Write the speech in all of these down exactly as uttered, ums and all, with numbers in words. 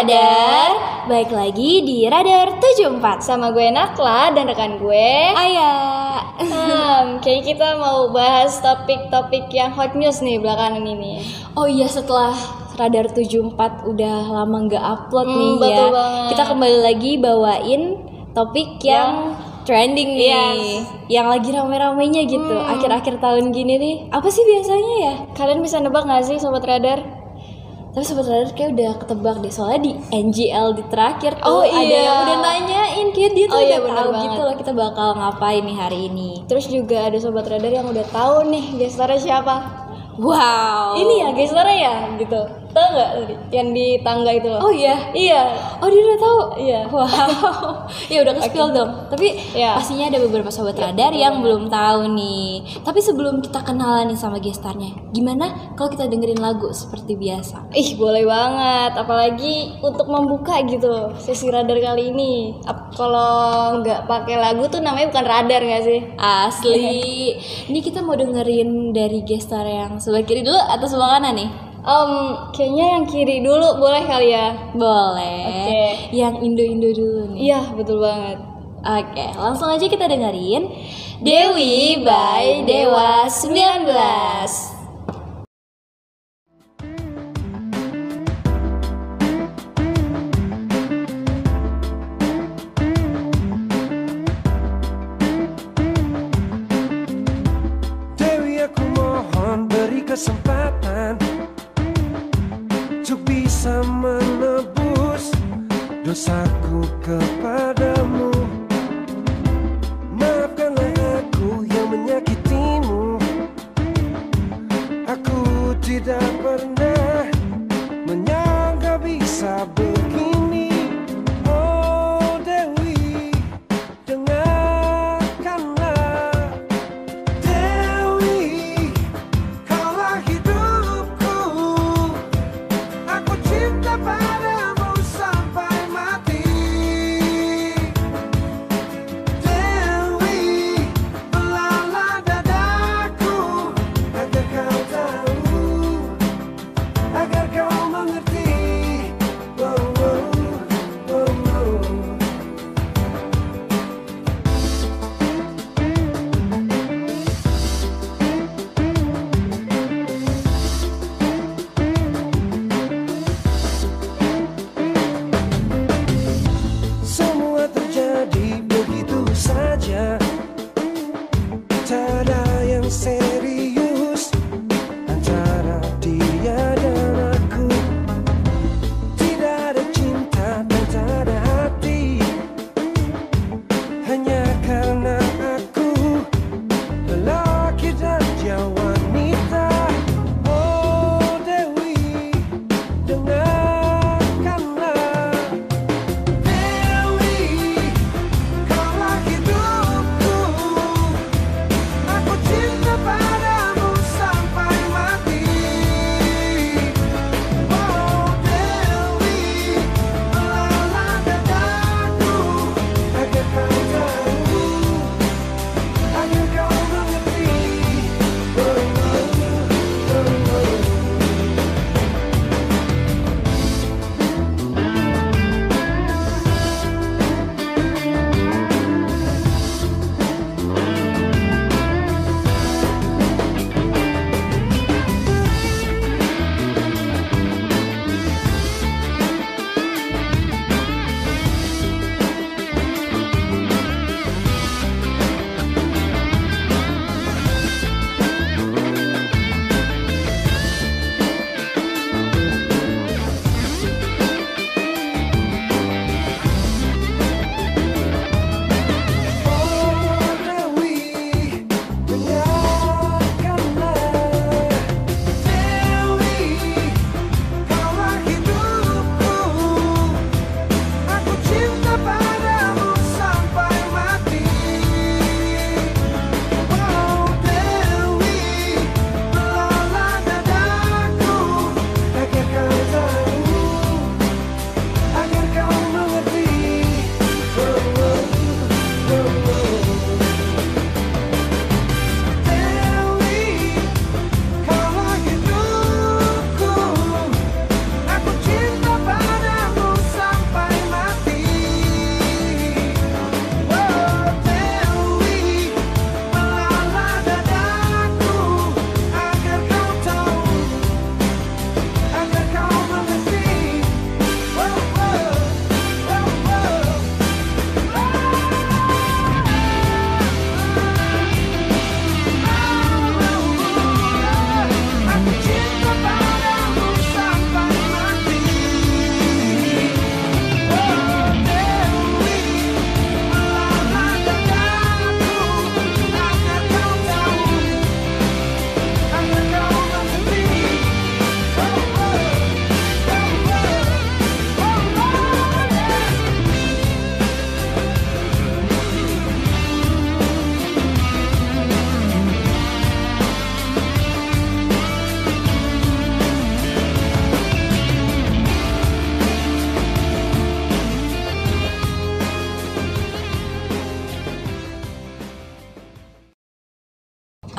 Radar. Baik lagi di Radar tujuh puluh empat sama gue Nakla dan rekan gue Ayah Sam. Kayaknya kita mau bahas topik-topik yang hot news nih belakangan ini. Oh iya, setelah Radar tujuh puluh empat udah lama gak upload hmm, nih betul ya banget. Kita kembali lagi bawain topik yang, yang... trending nih, yes. Yang lagi rame-ramenya gitu hmm. akhir-akhir tahun gini nih. Apa sih biasanya ya? Kalian bisa nebak gak sih Sobat Radar? Tapi Sobat Radar kayak udah ketebak deh, soalnya di N G L di terakhir tuh oh, iya. ada yang udah nanyain, kayak dia tuh oh, udah iya, tahu banget. Gitu loh kita bakal ngapain nih hari ini. Terus juga ada Sobat Radar yang udah tahu nih gestarnya siapa. Wow, ini ya gestarnya ya gitu. Tahu nggak yang di tangga itu loh? Oh iya, iya. Oh dia udah tahu. Iya. Wow. Ya udah ke-spill okay. dong. Tapi yeah. pastinya ada beberapa Sobat yeah. Radar yeah. yang yeah. belum tahu nih. Tapi sebelum kita kenalan nih sama gestarnya, gimana kalau kita dengerin lagu seperti biasa? Ih boleh banget. Apalagi untuk membuka gitu sesi Radar kali ini. Ap- kalau nggak pakai lagu tuh namanya bukan Radar nggak sih? Asli. Ini kita mau dengerin dari gestar yang sebelah kiri dulu atau sebelah kanan nih? Um, kayaknya yang kiri dulu boleh kali ya? Boleh. Okay. Yang Indo-Indo dulu nih. Iya, betul banget. Oke, okay, langsung aja kita dengerin Dewi by Dewa sembilan belas. Dewi, aku mohon beri kesempatan bisa menebus dosaku kepadamu. Maafkanlah aku yang menyakitimu. Aku tidak pernah menyangka bisa begini. Oh Dewi, dengarkanlah. Dewi, kaulah hidupku. Aku cinta padamu sampai mati. Dewi, belalah dadaku agar kau tahu, agar kau mengerti. Oh.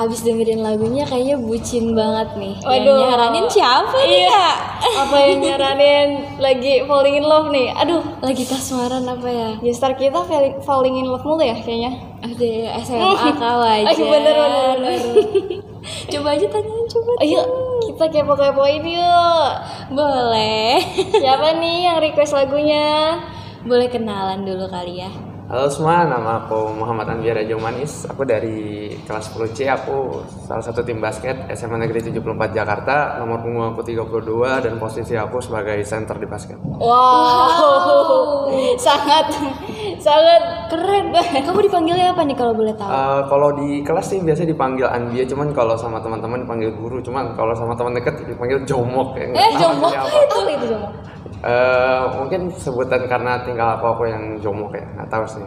abis dengerin lagunya kayaknya bucin banget nih. Waduh. Yang nyaranin siapa nih iya. ya? Apa yang nyaranin lagi falling in love nih? Aduh, lagi kasmaran apa ya? Gestar kita falling in love mulu ya kayaknya. Ada S M A kau aja. Ayo bener bener. Coba aja tanyain coba. Ayo kita kepo-kepoin yuk. Boleh. Siapa nih yang request lagunya? Boleh kenalan dulu kali ya. Halo semua, nama aku Muhammad Anbiar Ajo Manis. Aku dari kelas sepuluh C, aku salah satu tim basket S M A Negeri tujuh puluh empat Jakarta. Nomor punggung aku tiga puluh dua dan posisi aku sebagai center di basket. Wow, wow. sangat sangat keren. Kamu dipanggilnya apa nih kalau boleh tahu? Uh, kalau di kelas sih biasanya dipanggil Anbia, cuman kalau sama teman-teman dipanggil guru, cuman kalau sama teman dekat dipanggil Jomok. Ya. Eh, Jomok itu itu Jomok. Uh, mungkin sebutan karena tinggal aku aku yang jomok ya, nggak tahu sih.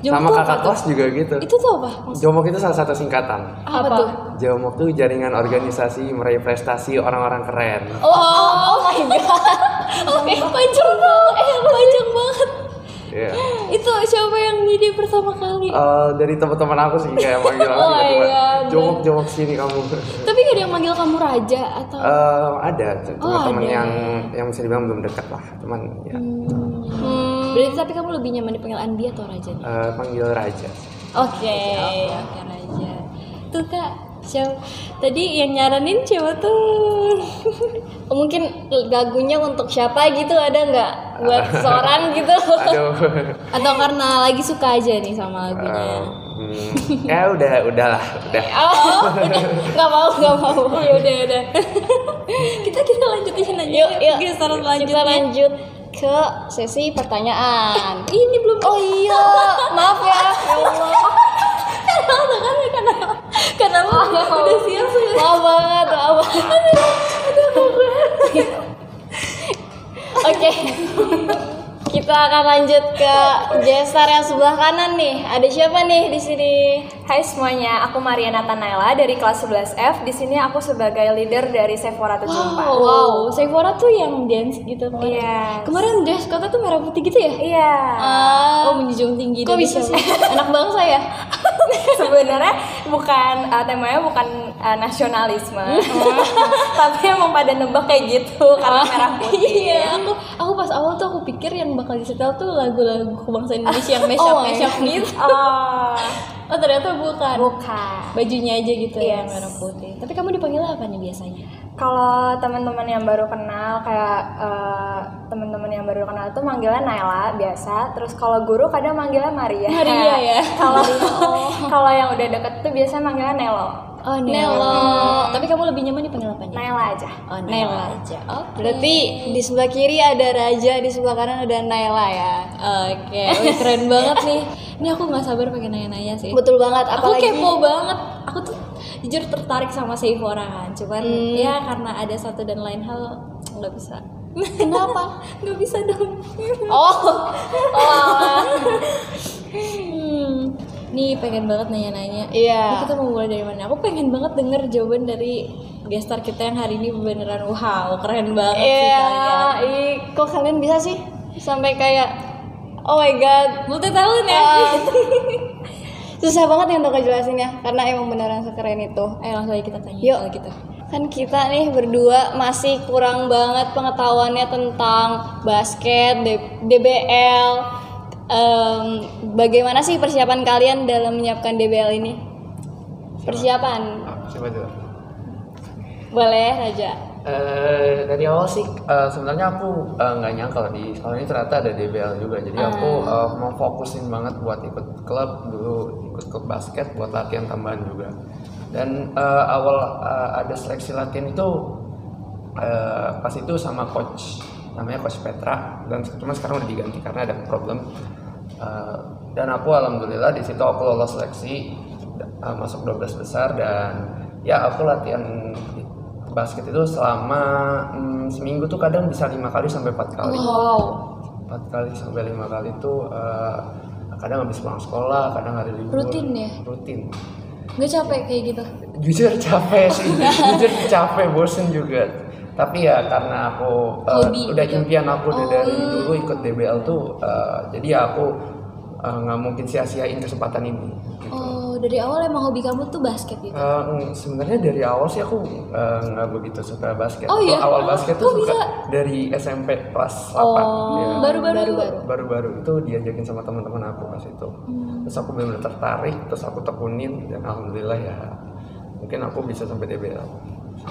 Jomok sama kakak kelas juga gitu. Itu tuh apa? Maksud... Jomok itu salah satu singkatan. Apa, apa tuh? Jomok tuh jaringan organisasi meraih prestasi orang-orang keren. Oh, oh, oh my god. Oke, panjang banget. Eh, panjang banget. Yeah. Itu siapa yang ngide pertama kali? Uh, dari teman-teman aku sih kayak manggil aku oh tiba-tiba jongkok-jongkok sini kamu. Tapi gak ada yang manggil kamu raja atau? Uh, ada, cuma oh, teman yang yang bisa dibilang belum dekat lah, teman. Ya. Hmm. Hmm. Berarti tapi kamu lebih nyaman dipanggil Anbia atau raja? Uh, panggil raja. Oke, okay. oke okay, okay, raja. Tuh kak, siapa? Tadi yang nyaranin siapa tuh? Mungkin lagunya untuk siapa gitu ada nggak? Buat seorang gitu. Aduh. Atau karena lagi suka aja nih sama lagunya. Um, hmm. Ya udah, udahlah, udah. Oh, udah. Gak mau, gak mau. Ya udah, udah. Kita kita lanjut aja nanya. Yuk, yuk. Kita lanjut. Kita lanjut ke sesi pertanyaan. Ini belum. Oh iya, maaf ya. Ya Allah. Karena kan karena karena aku udah siap sih. Maaf banget, maaf. Aduh, oke, okay. Kita akan lanjut ke gestar yang sebelah kanan nih. Ada siapa nih di sini? Hai semuanya, aku Mariana Tanaila dari kelas sebelas F. Di sini aku sebagai leader dari Sayfora tujuh puluh empat. Wow, wow. Sayfora tuh yang dance gitu. Iya. Yes. Kemarin dance kakak tuh merah putih gitu ya? Iya. Yeah. Uh, oh, menjunjung tinggi. Kok bisa sih? Anak bangsa ya? Sebenarnya bukan uh, temanya bukan uh, nasionalisme, tapi emang pada nebak kayak gitu karena merah putih. Iya, aku aku pas awal tuh aku pikir yang bakal disetel tuh lagu-lagu kebangsaan Indonesia yang mashup-mashup oh gitu. Oh. Oh ternyata bukan. Bukan. Bajunya aja gitu yes. ya merah putih. Tapi kamu dipanggil apa nih biasanya? Kalau teman-teman yang baru kenal kayak uh, teman-teman yang baru kenal tuh manggilnya Naila biasa. Terus kalau guru kadang manggilnya Maria. Maria ya. Kalau kalau yang udah deket tuh biasanya manggilnya Nelo. Oh Nelo. Nelo. Hmm. Tapi kamu lebih nyaman dipanggil apanya? Naila aja. Oh Naila, Naila aja. Oke. Okay. Berarti di sebelah kiri ada Raja, di sebelah kanan ada Naila ya. Oke. Okay. Keren banget nih. Ini aku nggak sabar pengen nanya-nanya sih. Betul banget. Apalagi. Aku kepo banget. Aku tuh jujur tertarik sama Sayfora kan, cuman hmm. ya karena ada satu dan lain hal nggak bisa. Kenapa? Nggak bisa dong. Oh, oh. hmm. Nih pengen banget nanya-nanya. Iya. Nah, kita mau mulai dari mana? Aku pengen banget denger jawaban dari gestar kita yang hari ini beneran wow, keren banget yeah. sih kalian. Iya. Kok kalian bisa sih sampai kayak oh my god, multi talent ya. Uh. Susah banget untuk ngejelasinnya karena emang beneran sekeren itu. Ayo langsung aja kita tanya. Yuk kita. Kan kita nih berdua masih kurang banget pengetahuannya tentang basket, D B L. Um, bagaimana sih persiapan kalian dalam menyiapkan D B L ini? Siapa? Persiapan. Siapa dulu? Boleh Raja. Uh, dari awal sih uh, sebenarnya aku nggak uh, nyangka di sekolah ini ternyata ada D B L juga, jadi hmm. aku uh, mau fokusin banget buat ikut klub dulu, ikut klub basket buat latihan tambahan juga. Dan uh, awal uh, ada seleksi latihan itu uh, pas itu sama coach, namanya coach Petra, dan cuma sekarang udah diganti karena ada problem. Uh, dan aku alhamdulillah di situ aku lolos seleksi, uh, masuk dua belas besar, dan ya aku latihan basket itu selama mm, seminggu tuh kadang bisa lima kali sampai empat kali. Wow. empat kali sampai lima kali tuh uh, kadang habis pulang sekolah, kadang hari libur. Rutin ya? Rutin. Nggak capek kayak gitu? Jujur capek sih, jujur capek, bosen juga. Tapi ya karena aku uh, hobi, udah gitu. Impian aku udah oh. dari dulu ikut D B L tuh, uh, jadi ya aku nggak uh, mungkin sia-siain kesempatan ini gitu. Oh. Oh, dari awal emang hobi kamu tuh basket gitu? Uh, sebenarnya dari awal sih aku uh, nggak begitu suka basket. Oh iya? Awal basket tuh oh, suka bisa? Dari S M P kelas delapan. Oh, ya. Baru-baru? Baru-baru itu diajakin sama teman-teman aku pas itu. Hmm. Terus aku benar-benar tertarik, terus aku tekunin, dan alhamdulillah ya mungkin aku bisa sampai D B L.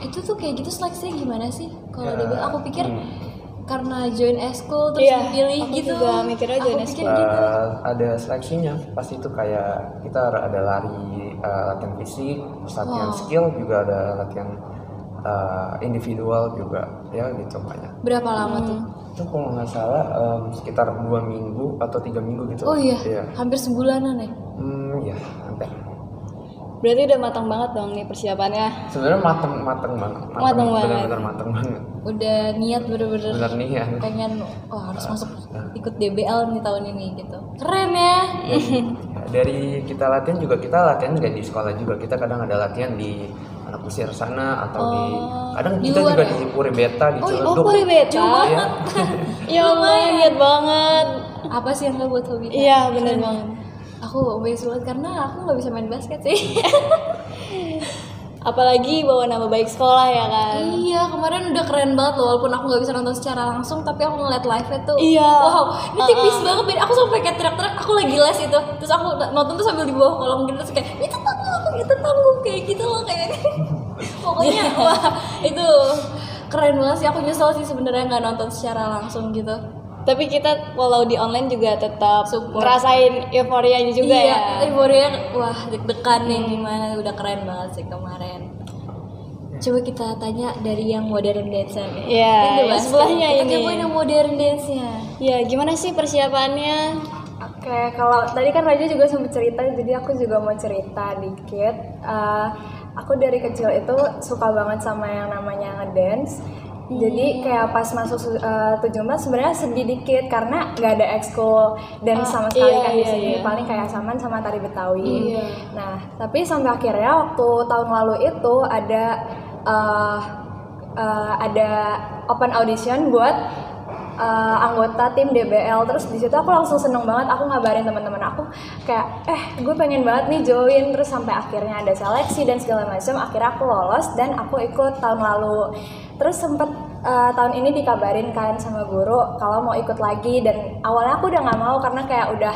Itu tuh kayak gitu seleksinya gimana sih? Kalau ya, D B L aku pikir hmm. karena join eskul terus yeah, dipilih gitu. Juga mikirnya join eskul gitu. Uh, ada seleksinya, pasti itu kayak kita ada lari, uh, latihan fisik, latihan wow. skill juga ada latihan uh, individual juga, ya gitu banyak. Berapa lama hmm. tuh? Itu kalau nggak salah um, sekitar dua minggu atau tiga minggu gitu. Oh iya, yeah. hampir sebulanan ya? Hmm, iya, hampir. Berarti udah matang banget dong nih persiapannya. Sebenarnya matang, matang banget. Matang, matang banget. Benar-benar matang banget. Udah niat bener-bener. Bener nih ya. Pengen, oh harus masuk ikut D B L nih tahun ini gitu. Keren ya. Dari kita latihan juga, kita latihan nggak di sekolah juga. Kita kadang ada latihan di anak pesir sana atau oh, di kadang di kita juga ya? Di Puri Beta di Ciledug. Oh, Puri Beta. Ya, ya Allah, niat banget. Apa sih yang nggak buat hobi? Iya, bener banget. Aku main sulit karena aku nggak bisa main basket sih. Apalagi bawa nama baik sekolah ya kan. Iya, kemarin udah keren banget loh, walaupun aku nggak bisa nonton secara langsung, tapi aku ngeliat live-nya tuh iya. Wow, ini tipis uh-uh. banget. Aku sampai kayak teriak-teriak, aku lagi les itu. Terus aku nonton tuh sambil di bawah kolong gitu, terus kayak itu tanggung, itu tanggung kayak gitu loh kayaknya. Pokoknya wah, itu keren banget sih. Aku nyesel sih sebenarnya nggak nonton secara langsung gitu. Tapi kita walau di online juga tetap ngerasain euforianya juga iya, ya. Euforia, wah deg-degan nih hmm. gimana, udah keren banget sih kemarin. Coba kita tanya dari yang modern dancer ya. Iya, yang sebelahnya ini. Kita kepoin yang modern dance-nya. Iya, gimana sih persiapannya? Oke, okay, kalau tadi kan Raja juga sempat cerita, jadi aku juga mau cerita dikit. Uh, aku dari kecil itu suka banget sama yang namanya ngedance. Jadi kayak pas masuk uh, tujuh belas sebenarnya sedih dikit karena nggak ada ekskul dan ah, sama sekali iya, kan di sini iya. paling kayak Saman sama tari Betawi. Iya. Nah tapi sampai akhirnya waktu tahun lalu itu ada uh, uh, ada open audition buat Uh, anggota tim D B L. Terus di situ aku langsung seneng banget, aku ngabarin teman-teman aku kayak eh gue pengen banget nih join. Terus sampai akhirnya ada seleksi dan segala macam, akhirnya aku lolos dan aku ikut tahun lalu. Terus sempet uh, tahun ini dikabarin kan sama guru kalau mau ikut lagi, dan awalnya aku udah nggak mau karena kayak udah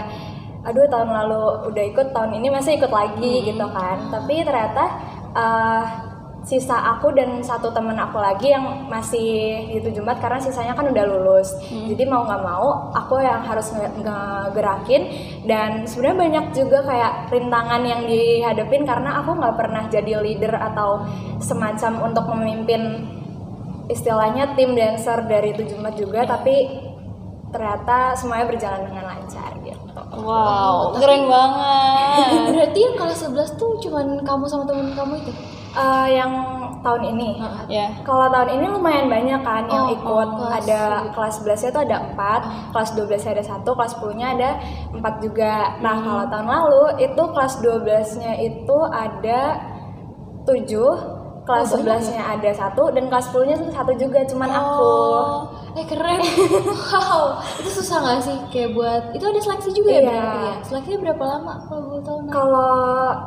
aduh tahun lalu udah ikut, tahun ini masih ikut lagi hmm. gitu kan. Tapi ternyata uh, sisa aku dan satu temen aku lagi yang masih di tujuh empat karena sisanya kan udah lulus. Hmm. Jadi mau nggak mau aku yang harus ngegerakin, dan sebenarnya banyak juga kayak rintangan yang dihadapin karena aku nggak pernah jadi leader atau semacam untuk memimpin istilahnya tim dancer dari tujuh empat juga, tapi ternyata semuanya berjalan dengan lancar gitu. Wow, wow keren banget. Berarti yang kelas sebelas tuh cuman kamu sama temen kamu itu? Uh, yang tahun ini, uh, yeah. kalau tahun ini lumayan banyak kan oh, yang ikut. Oh, ada kelas sebelasnya itu ada empat, kelas dua belasnya ada satu, kelas sepuluhnya ada empat juga. Nah mm. kalau tahun lalu itu kelas dua belasnya itu ada tujuh, kelas oh, sebelasnya ada satu, dan kelas sepuluhnya itu satu juga, cuman oh. aku. Eh keren, wow itu susah nggak sih kayak buat itu ada seleksi juga iya. ya berarti ya? Seleksinya berapa lama kalau tahun lalu? Kalau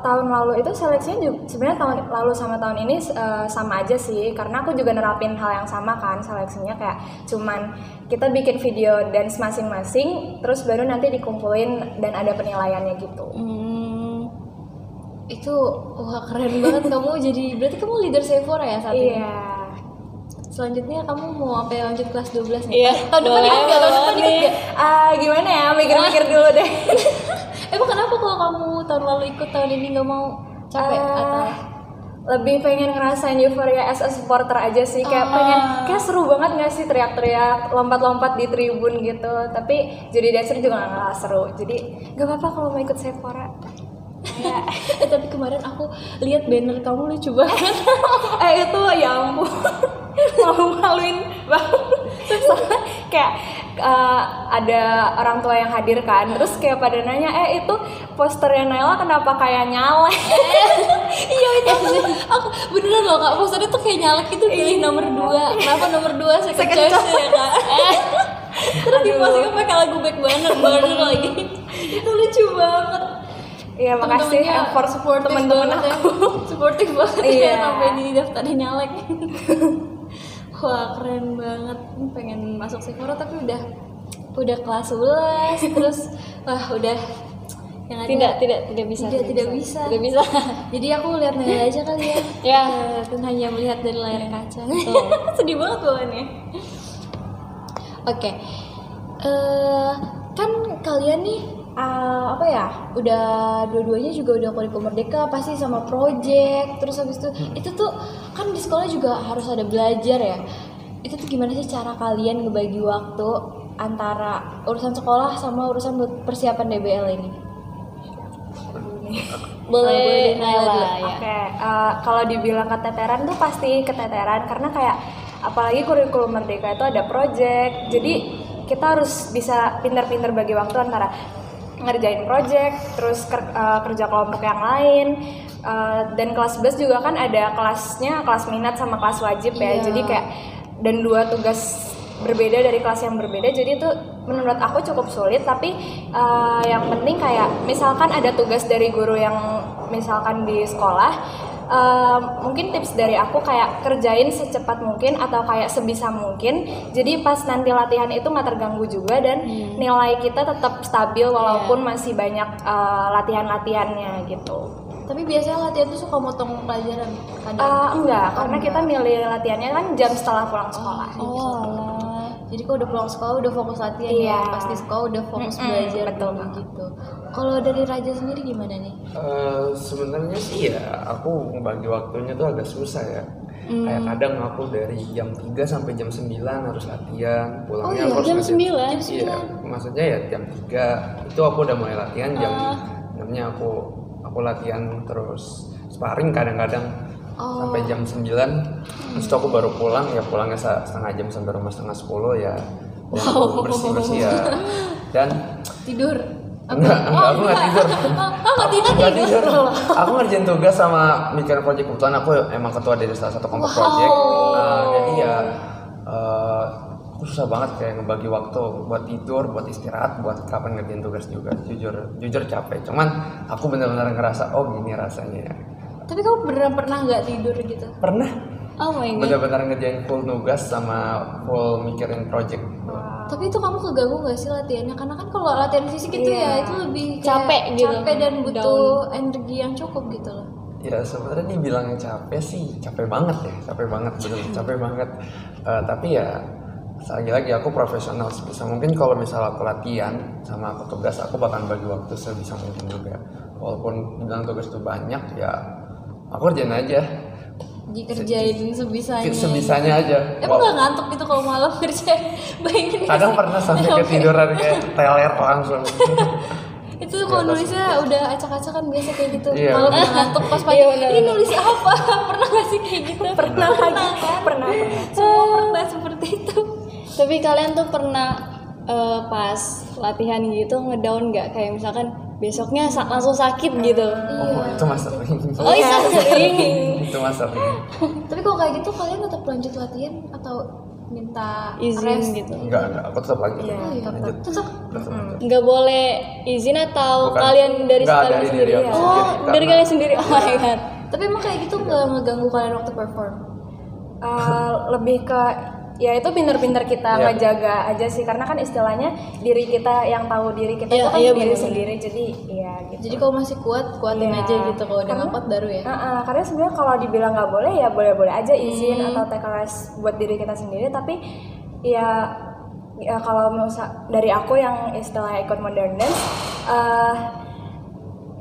tahun lalu itu seleksinya juga sebenarnya tahun lalu sama tahun ini uh, sama aja sih, karena aku juga nerapin hal yang sama kan seleksinya, kayak cuman kita bikin video dance masing-masing terus baru nanti dikumpulin dan ada penilaiannya gitu. Hmm, itu wah keren banget kamu jadi berarti kamu leader Sayfora ya saat iya. ini? Selanjutnya kamu mau apa lanjut kelas dua belas nih? Iya, tahun depan ikut gak? Tahun depan ikut gak? Uh, gimana ya, mikir-mikir dulu deh. Emang kenapa kalau kamu tahun lalu ikut, tahun ini gak mau? Capek? Uh, atau? Lebih pengen ngerasain euforia as a supporter aja sih. Kayak uh. pengen, kayak seru banget gak sih teriak-teriak, lompat-lompat di tribun gitu. Tapi jadi dancer juga gak kalah seru. Jadi gak apa-apa kalau mau ikut Sayfora. Ya. eh, tapi kemarin aku lihat banner kamu lucu banget. eh itu ya ampun malu-maluin banget. Terus kayak uh, ada orang tua yang hadir kan, terus kayak pada nanya eh itu posternya Naila kenapa kayak nyalek. Iya itu aku, aku beneran loh kak, posternya tuh kayak nyalek itu pilih nomor dua. Kenapa nomor dua second choice ya kak? Eh. Terus dimasukin pakai lagu back banner baru lagi. Itu lucu banget. Iya, makasih for support teman-teman aku. Supportive banget ya, sampai di daftarnya nyalek. Wah, keren banget. Pengen masuk Sayfora tapi udah udah kelas sebelas terus wah udah yang ada, tidak tidak tidak bisa tidak tidak bisa, bisa. Tidak bisa. Jadi aku lihat negara aja kali ya. Ya, itu hanya melihat dari layar kaca. Sedih banget bawaannya. Oke. Okay. Uh, kan kalian nih uh, apa ya? Udah dua-duanya juga udah kurikulum merdeka pasti sama project. Terus habis itu hmm. itu tuh kan di sekolah juga harus ada belajar ya. Itu tuh gimana sih cara kalian ngebagi waktu antara urusan sekolah sama urusan persiapan D B L ini? Boleh Naila ya. Oke, kalau dibilang keteteran tuh pasti keteteran karena kayak apalagi kurikulum merdeka itu ada project. Jadi kita harus bisa pintar-pintar bagi waktu antara ngerjain project, terus ker, uh, kerja kelompok yang lain. Uh, dan kelas sebelas juga kan ada kelasnya, kelas minat sama kelas wajib ya. Yeah. Jadi kayak dan dua tugas berbeda dari kelas yang berbeda, jadi itu menurut aku cukup sulit. Tapi uh, yang penting kayak misalkan ada tugas dari guru yang misalkan di sekolah, uh, mungkin tips dari aku kayak kerjain secepat mungkin atau kayak sebisa mungkin, jadi pas nanti latihan itu nggak terganggu juga dan hmm. nilai kita tetap stabil walaupun yeah. masih banyak uh, latihan-latihannya gitu. Tapi biasanya latihan tuh suka motong pelajaran kadang? Uh, enggak, oh, karena enggak. Kita milih latihannya kan jam setelah pulang sekolah. Oh, gitu. Oh. Jadi kalau udah pulang sekolah udah fokus latihan yeah. ya, pas di sekolah udah fokus mm-hmm. belajar betul gitu. Kalau dari Raja sendiri gimana nih? Uh, sebenarnya sih ya aku bagi waktunya tuh agak susah ya. Mm. Kayak kadang aku dari jam tiga sampai jam sembilan harus latihan, pulangnya oh, iya, harus jam sembilan. Iya, maksudnya ya jam tiga itu aku udah mulai latihan jam enam-nya uh. aku aku latihan terus sparring kadang-kadang. Oh. Sampai jam sembilan, terus hmm. aku baru pulang, ya pulangnya setengah jam sampai rumah setengah sepuluh ya pulang wow. bersih-bersih ya dan tidur? Enggak, oh, enggak, aku enggak tidur oh, tidak enggak tidur? tidur. Aku ngerjain tugas sama mikirin proyek, kebetulan aku emang ketua dari salah satu kelompok wow. proyek nah, jadi ya uh, aku susah banget kayak ngebagi waktu buat tidur, buat istirahat, buat kapan ngerjain tugas juga jujur, jujur capek, cuman aku benar-benar ngerasa, oh gini rasanya ya. Tapi kamu beneran pernah nggak tidur gitu? Pernah. Oh my god. Bener-bener ngerjain full nugas sama full mikirin project. Wow. Tapi itu kamu keganggu nggak sih latihannya? Karena kan kalau latihan fisik gitu yeah. ya itu lebih capek gitu. Capek dan butuh down. Energi yang cukup gitu loh. Ya sebenarnya dibilangnya capek sih, capek banget ya, capek banget bener, capek banget. Uh, tapi ya lagi-lagi aku profesional sebisa mungkin kalau misalnya aku latihan sama aku tugas aku bahkan bagi waktu sebisa mungkin juga. Walaupun bilang tugas itu banyak ya. Aku kerjain aja. Dikerjain sebisanya. Sebisanya aja. Emang wow. gak ngantuk gitu kalau malam kerjain? Bayangin. Kadang pernah sampai ketiduran kayak teler langsung. Itu kalau nulisnya udah acak-acakan biasa kayak gitu. Yeah. Malam ngantuk pas pagi. Ini nulis apa? Pernah gak sih kayak gitu? Pernah lagi. Pernah. Pernah. Semua pernah seperti itu. Tapi kalian tuh pernah uh, pas latihan gitu ngedown nggak? Kayak misalkan besoknya langsung sakit gitu. Oh, itu mah sering. Oh, itu sering. Itu mah sering. Tapi kalau kayak gitu kalian tetap lanjut latihan atau minta izin rest gitu? Enggak, enggak. Aku tetap lanjut. Iya, tetap. Tetap. tetap. Hmm. Enggak boleh izin atau Bukan. kalian dari enggak, kalian dari sendiri. Dari oh, sendiri. dari kalian sendiri. Oh my god. Tapi emang kayak gitu enggak ngeganggu kalian waktu perform? Uh, lebih ke ya itu pintar-pintar kita yeah. ngejaga aja sih karena kan istilahnya diri kita yang tahu diri kita yeah, itu kan yeah, diri bener. sendiri jadi ya gitu. Jadi kalau masih kuat kuatin yeah. aja gitu kalau udah kuat baru ya. Uh, uh, karena sebenarnya kalau dibilang nggak boleh ya boleh-boleh aja izin hmm. atau take rest buat diri kita sendiri tapi ya, ya kalau dari aku yang istilah ikut modern dance uh,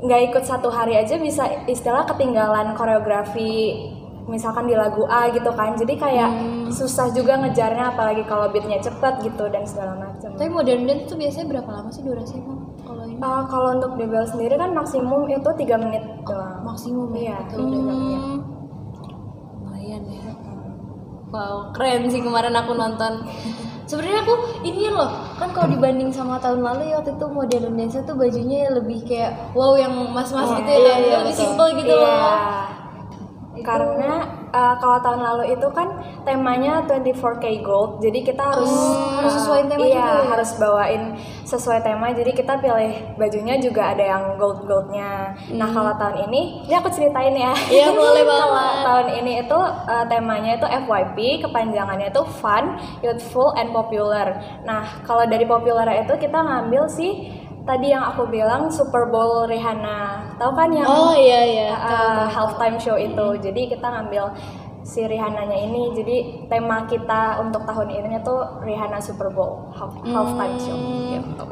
nggak ikut satu hari aja bisa istilah ketinggalan koreografi misalkan di lagu A gitu kan jadi kayak hmm. susah juga ngejarnya apalagi kalau beatnya cepat gitu dan segala macam. Tapi modern dance tuh biasanya berapa lama sih durasinya kalau ini? Uh, kalau untuk D B L sendiri kan maksimum itu tiga menit doang. Oh, maksimum ya itu hmm. udah lumayan ya. Wow keren sih kemarin aku nonton. Sebenarnya aku ini loh kan kalau dibanding sama tahun lalu ya waktu itu modern dance tuh bajunya lebih kayak wow yang mas-mas oh, gitu ya iya, iya, lebih simple gitu iya. loh. Karena uh, kalau tahun lalu itu kan temanya twenty-four K Gold, jadi kita harus oh, uh, sesuai tema iya, juga ya? Harus bawain sesuai tema, jadi kita pilih bajunya juga ada yang gold-goldnya. Hmm. Nah kalau tahun ini, ini aku ceritain ya. Iya boleh banget. Kalau tahun ini itu uh, temanya itu F Y P, kepanjangannya itu Fun, Youthful, and Popular. Nah kalau dari popular itu kita ngambil sih tadi yang aku bilang Super Bowl Rihanna, tahu kan yang oh, iya, iya. Uh, halftime show itu. Hmm. Jadi kita ngambil si Rihanna-nya ini, jadi tema kita untuk tahun ini tuh Rihanna Super Bowl half, halftime show. Hmm. Gitu.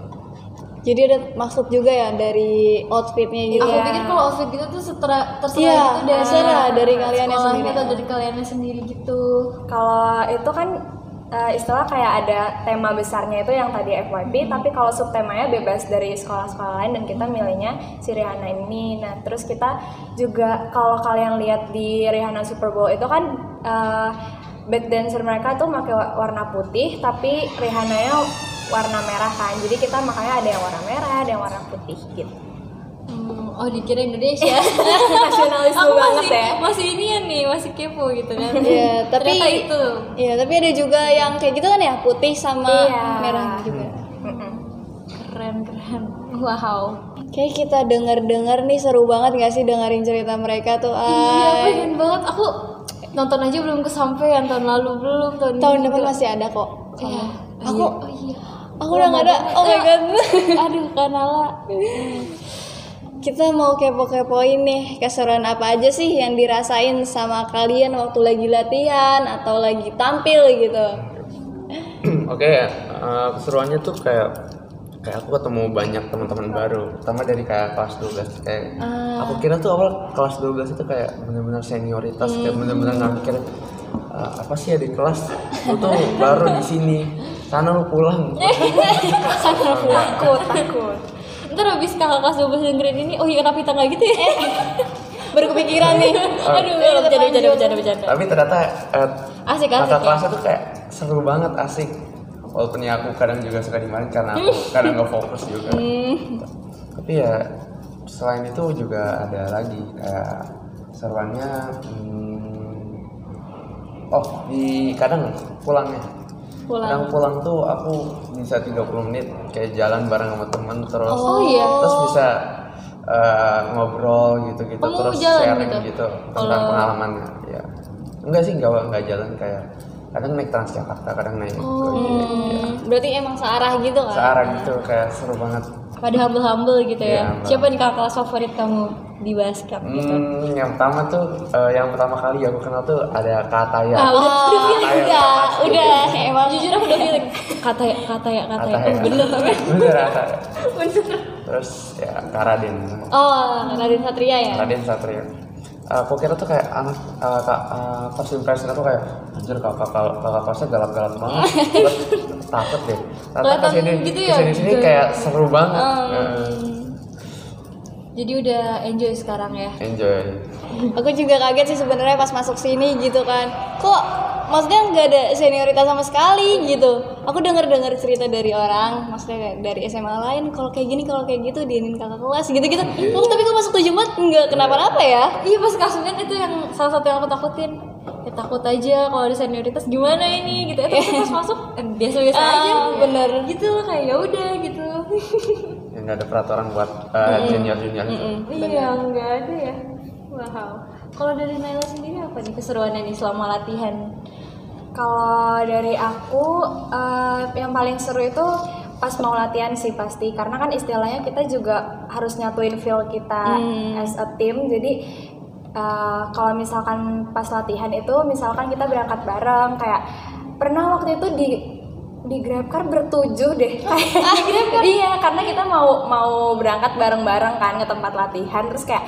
Jadi ada maksud juga ya dari outfitnya gitu. Aku yeah. pikir kalau outfit gitu tuh setera, terserah yeah, gitu dari, terserah dari kaliannya sendiri atau dari kaliannya sendiri gitu. Kalau itu kan uh, istilah kayak ada tema besarnya itu yang tadi F Y P, hmm. tapi kalau subtemanya bebas dari sekolah-sekolah lain dan kita milihnya si Rihanna ini. Nah terus kita juga kalau kalian lihat di Rihanna Super Bowl itu kan uh, back dancer mereka tuh pakai warna putih, tapi Rihanna-nya warna merah kan, jadi kita makanya ada yang warna merah, ada yang warna putih gitu. Hmm, oh dikira Indonesia. Nasionalis banget masih, ya. Masih ini ya nih, masih kepo gitu kan. Iya, tapi itu. Iya, tapi ada juga yang kayak gitu kan ya, putih sama iya. merah juga. Mm-mm. Keren keren. Wow. Kayak kita denger-denger nih seru banget enggak sih dengerin cerita mereka tuh. Ay. Iya, pengen banget aku nonton aja belum kesampaian tahun lalu belum tahun tahun ini depan juga. Masih ada kok. Iya. Aku oh, iya. Aku oh, udah nggak ada. Oh my god. Aduh kanala. Kita mau kepo-kepoin nih keseruan apa aja sih yang dirasain sama kalian waktu lagi latihan atau lagi tampil gitu. Oke, okay, uh, keseruannya tuh kayak kayak aku ketemu banyak teman-teman baru, terutama dari kayak kelas dua belas. Kayak uh. aku kira tuh awal kelas dua belas itu kayak benar-benar senioritas, hmm. kayak benar-benar nggak uh, apa sih ya di kelas. Aku tuh baru di sini. Sana lu pulang. Sana pulang. Takut, takut. Ntar abis kakak kelas dua belas grade ini, oh iya kenapa kita gak gitu ya? Baru kepikiran nih. Aduh, bercanda, bercanda, bercanda, bercanda. Tapi ternyata uh, asik, kakak asik, kelasnya ya? Tuh kayak seru banget, asik. Walaupun ya aku kadang juga suka dimarahin karena aku kadang gak fokus juga. Tapi ya selain itu juga ada lagi kayak seruannya. Hmm, oh, di kadang pulangnya. Kadang pulang tuh aku bisa tiga puluh menit kayak jalan bareng sama temen terus oh, iya. terus bisa uh, ngobrol gitu-gitu oh, terus sharing gitu, gitu tentang oh. pengalaman ya. Enggak sih, enggak enggak jalan kayak kadang naik Transjakarta, kadang naik oh. gitu, ya. Berarti emang searah gitu kan? Searah gitu kayak seru banget. Pada humble-humble gitu ya. ya. Siapa nih kakak kelas favorit kamu di basket hmm, gitu? Yang pertama tuh, uh, yang pertama kali aku kenal tuh ada Kak Taya. Ah, udah, oh, udah feeling enggak? Udah, emang jujur aku udah feeling. Kak Taya, Kak Taya, Kak Taya. Oh, bener banget. Bener Kak Taya. Terus ya Kak Raden. Oh, Raden Satria ya? Raden Satria. Aku kira tuh kayak anak uh, kak uh, first impression aku kayak anjir kakak kakak kelasnya galak-galak banget. Takut deh. Takut kesini gitu ya? Kesini-sini gitu. Kayak seru banget. Um, uh. Jadi udah enjoy sekarang ya? Enjoy. Aku juga kaget sih sebenarnya pas masuk sini gitu kan. Kok maksudnya nggak ada senioritas sama sekali gitu. Aku denger-denger cerita dari orang, maksudnya dari S M A lain kalau kayak gini, kalau kayak gitu diinin kakak kelas gitu-gitu. Yeah. Oh, tapi kok masuk tujuh mat nggak kenapa-napa ya? Iya pas kasusnya itu yang salah satu yang aku takutin. Ya takut aja kalau ada senioritas gimana ini gitu. Tapi pas masuk eh, biasa-biasa uh, aja. Bener. Gitu loh kayak ya udah gitu. Ya nggak ada peraturan buat uh, junior-junior gitu. Iya nggak ada ya. Wow. Kalau dari Naila sendiri apa nih keseruannya nih selama latihan? Kalau dari aku uh, yang paling seru itu pas mau latihan sih pasti karena kan istilahnya kita juga harus nyatuin feel kita hmm. as a team. Jadi uh, kalau misalkan pas latihan itu misalkan kita berangkat bareng kayak pernah waktu itu di di GrabCar bertujuh deh kayak ah, GrabCar iya karena kita mau mau berangkat bareng-bareng kan ke tempat latihan terus kayak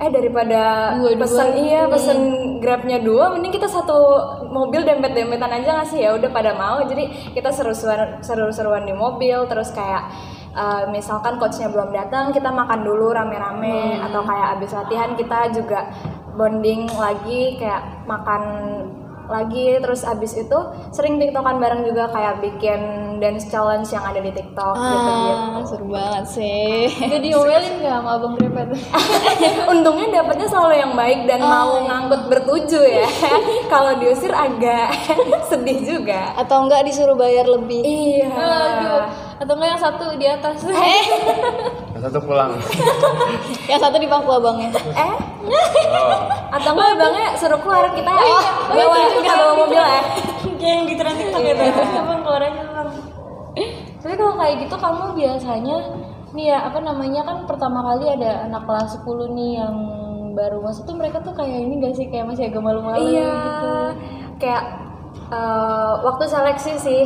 Eh daripada dua, pesen dua, iya dua. pesen grabnya dua, mending kita satu mobil dempet-dempetan aja nggak sih ya udah pada mau jadi kita seru-seruan seru-seruan di mobil terus kayak uh, misalkan coachnya belum datang kita makan dulu rame-rame hmm. atau kayak abis latihan kita juga bonding lagi kayak makan lagi terus abis itu sering tiktokan bareng juga kayak bikin dance challenge yang ada di TikTok ah, gitu gitu seru banget sih. Jadi diomelin nggak sama abang Grepet? Untungnya dapatnya selalu yang baik dan oh, mau iya. ngangkut bertujuh ya. Kalau diusir agak sedih juga atau enggak disuruh bayar lebih. Iya. Aduh. Atau atau enggak yang satu di atas? Eh. Yang satu pulang. Yang satu di bangku abangnya. Eh? Oh. Atau enggak abangnya seru keluar kita. Oh, bawa juga bawa mobil ya. Kayak yang gitu nanti kita lihat abang keluarnya bang. Tapi kalau kayak gitu kamu biasanya nih ya apa namanya kan pertama kali ada anak kelas sepuluh nih yang baru masuk tuh mereka tuh kayak ini gak sih kayak masih agak malu-malu iya, gitu. Kayak uh, waktu seleksi sih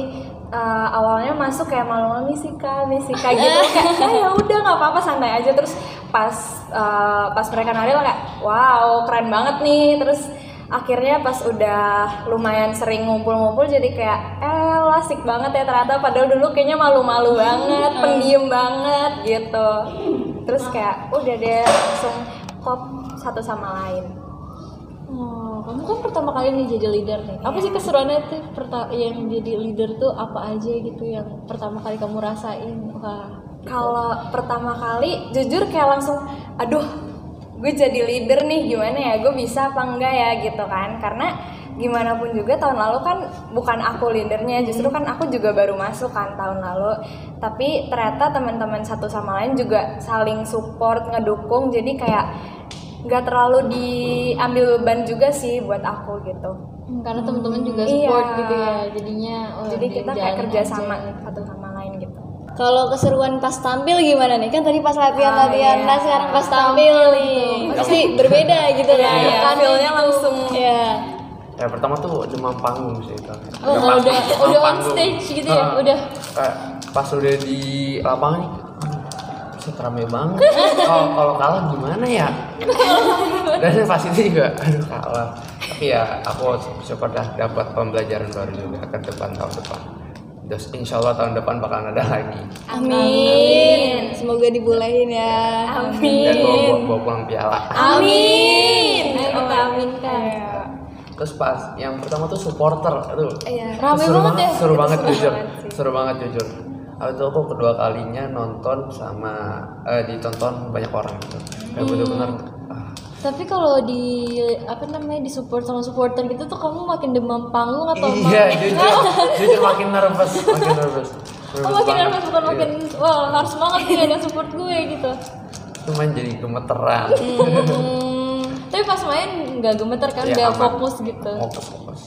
Uh, awalnya masuk kayak malu-malu misika, misika gitu kayak ah, ya udah nggak apa-apa santai aja terus pas uh, pas mereka naril kayak wow keren banget nih terus akhirnya pas udah lumayan sering ngumpul-ngumpul jadi kayak eh asik banget ya ternyata padahal dulu kayaknya malu-malu banget pendiam banget gitu terus kayak udah deh langsung kop satu sama lain. Oh, kamu kan pertama kali nih jadi leader nih. Apa sih keseruannya tuh perta- yang jadi leader tuh apa aja gitu yang pertama kali kamu rasain? Wah, gitu. Kalau pertama kali jujur kayak langsung aduh, gue jadi leader nih gimana ya? Gue bisa apa enggak ya gitu kan? Karena gimana pun juga tahun lalu kan bukan aku leadernya, justru kan aku juga baru masuk kan tahun lalu. Tapi ternyata teman-teman satu sama lain juga saling support, ngedukung. Jadi kayak nggak terlalu diambil beban juga sih buat aku gitu karena teman-teman juga support iya. Gitu ya jadinya oh, jadi kita kayak kerja sama satu sama lain gitu. Kalau keseruan pas tampil gimana nih kan tadi pas latihan-latihan ah, nah iya. Sekarang pas tampil nih pasti berbeda gitu ya, kan ya. Tampilnya langsung ya. Ya pertama tuh demam panggung sih itu oh, udah udah, udah on stage gitu ya uh, udah eh, pas udah di lapangan nih rame banget. Kalau kalau kalah gimana ya? Dan pas itu juga aduh kalah. Tapi ya aku syukur dah dapat pembelajaran baru juga ke depan tahun depan. Terus insyaallah tahun depan bakalan ada lagi. Amin. Amin. Semoga dibolehin ya. Amin. Dan bawa bawa pulang piala. Amin. Amin. Kita aminkan. Ya. Terus pas yang pertama tuh supporter aduh. Iya. Rame banget ya. Seru banget jujur. Seru banget jujur. Abis itu aku kedua kalinya nonton sama uh, ditonton banyak orang gitu. Kayak benar-benar. Ah. Tapi kalau di apa namanya di support sama supporter gitu tuh kamu makin demam panggung atau makin iya, jujur, jujur makin nervous, makin nervous. Nervous oh, makin banget. Nervous bukan iya. Makin wah, wow, harus banget nih ada support gue gitu. Cuman jadi gemeteran. Hmm. Tapi pas main enggak gemeter kan, udah ya, fokus gitu. Fokus, fokus.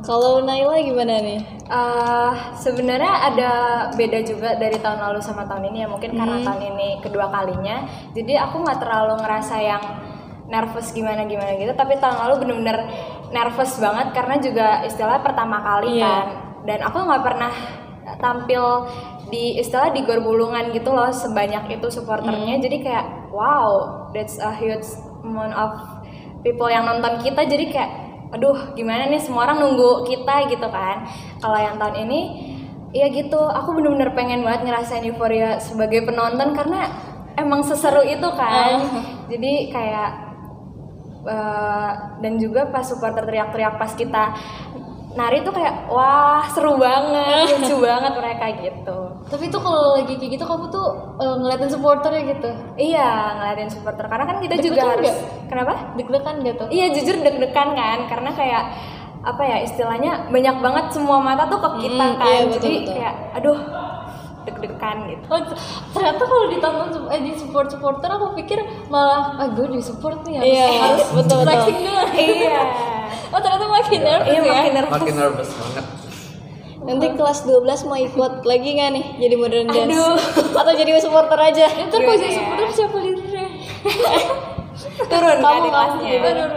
Kalau Naila gimana nih? Uh, sebenarnya ada beda juga dari tahun lalu sama tahun ini ya mungkin hmm. karena tahun ini kedua kalinya. Jadi aku nggak terlalu ngerasa yang nervous gimana-gimana gitu. Tapi tahun lalu benar-benar nervous banget karena juga istilah pertama kali yeah. Kan. Dan aku nggak pernah tampil di istilah di GOR Bulungan gitu loh sebanyak itu supporternya. Hmm. Jadi kayak wow, that's a huge amount of people yang nonton kita. Jadi kayak aduh gimana nih semua orang nunggu kita gitu kan. Kalau yang tahun ini ya gitu aku benar-benar pengen banget ngerasain euforia sebagai penonton karena emang seseru itu kan jadi kayak uh, dan juga pas supporter teriak-teriak pas kita nari tuh kayak wah seru banget lucu banget mereka gitu. Tapi tuh kalau lagi kayak gitu kamu tuh uh, ngeliatin supporternya gitu? Iya ngeliatin supporter karena kan kita deg-degan juga harus gak? Kenapa? Deg-degan gitu? Iya jujur deg-degan kan karena kayak apa ya istilahnya banyak banget semua mata tuh ke kita hmm, kan iya, betul, jadi betul. Kayak aduh deg-degan gitu. Oh, ternyata kalau ditonton eh, di support-supporter aku pikir malah ah gue di support nih harus, iya, harus betul-betul iya. Oh ternyata makin nervous ya? Iya makin nervous, makin nervous banget. Nanti kelas dua belas mau ikut lagi gak nih? Jadi modern dance? Aduh. Atau jadi supporter aja? Nanti kalau jadi supporter siapa leadernya? Turun kan di kelasnya? Turun.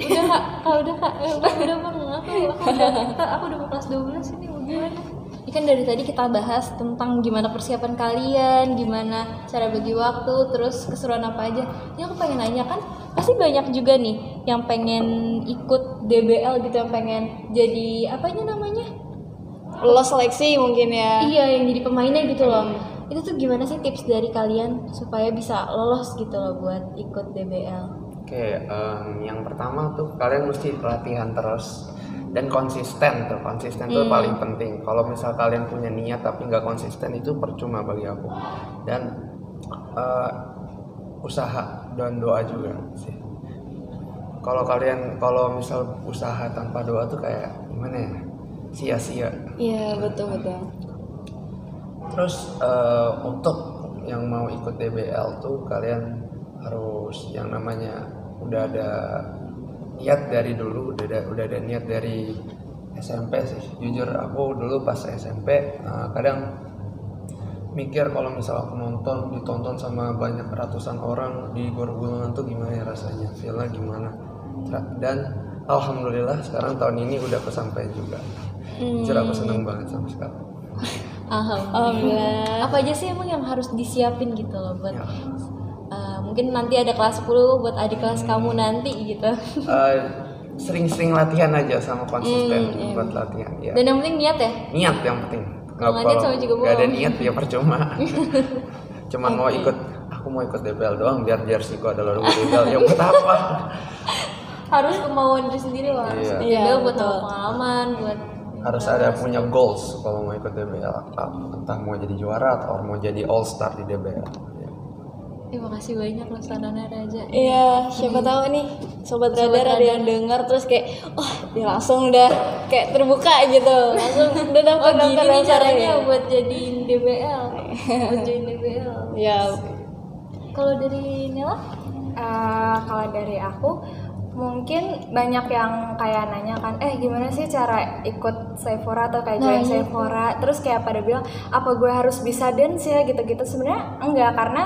Udah kak, oh, udah kak, udah udah bang aku, aku udah mau kelas dua belas ini mau gimana? Ini kan dari tadi kita bahas tentang gimana persiapan kalian, gimana cara bagi waktu, terus keseruan apa aja. Ini aku pengen nanya kan, pasti banyak juga nih yang pengen ikut D B L gitu, yang pengen jadi apanya namanya? Lolos seleksi mungkin ya? Iya, yang jadi pemainnya gitu loh. Itu tuh gimana sih tips dari kalian supaya bisa lolos gitu loh buat ikut D B L? Oke, um, yang pertama tuh kalian mesti latihan terus. Dan konsisten tuh, konsisten tuh hmm. paling penting. Kalau misal kalian punya niat tapi nggak konsisten itu percuma bagi aku. Dan uh, usaha dan doa juga sih. Kalau kalian, kalau misal usaha tanpa doa tuh kayak gimana ya? Sia-sia. Iya betul betul. Terus uh, untuk yang mau ikut D B L tuh kalian harus yang namanya udah ada niat dari dulu, udah ada, udah ada niat dari S M P sih. Jujur aku dulu pas S M P uh, kadang mikir kalau misal aku nonton, ditonton sama banyak ratusan orang di GOR Bulungan tuh gimana ya rasanya, feelnya gimana. Dan alhamdulillah sekarang tahun ini udah aku sampein juga. Hmm. Jujur aku seneng banget sama sekarang. Alhamdulillah. Apa aja sih emang yang harus disiapin gitu loh buat ya. uh, mungkin nanti ada kelas sepuluh buat adik kelas kamu nanti gitu. Uh, sering-sering latihan aja sama konsisten hmm, buat iya. latihan. Ya. Dan yang penting niat ya. Niat yang penting. Nggak, kalau nggak ada niat ya percuma. Cuma okay. mau ikut, aku mau ikut D B L doang biar jersey gua ada logo D B L. Ya buat apa? Harus kemauan diri sendiri lah. Iya. Ya, ya, buat pengalaman, buat harus ya, ada harus punya goals kalau mau ikut D B L. Entah mau jadi juara atau mau jadi all star di D B L. Ya. Terima kasih banyak loh Sarana Raja. Iya, siapa tahu nih sobat radar ada yang dengar terus kayak wah, oh, dia langsung udah kayak terbuka gitu. Langsung udah dapat oh, gini nih caranya ya. buat jadiin D B L. buat join D B L. Iya. Kalau dari Nila? Uh, kalau dari aku mungkin banyak yang kayak nanya kan, eh gimana sih cara ikut Sayfora atau kayak join nah, Sayfora iya. Terus kayak pada bilang, apa gue harus bisa dance ya gitu-gitu. Sebenarnya enggak, karena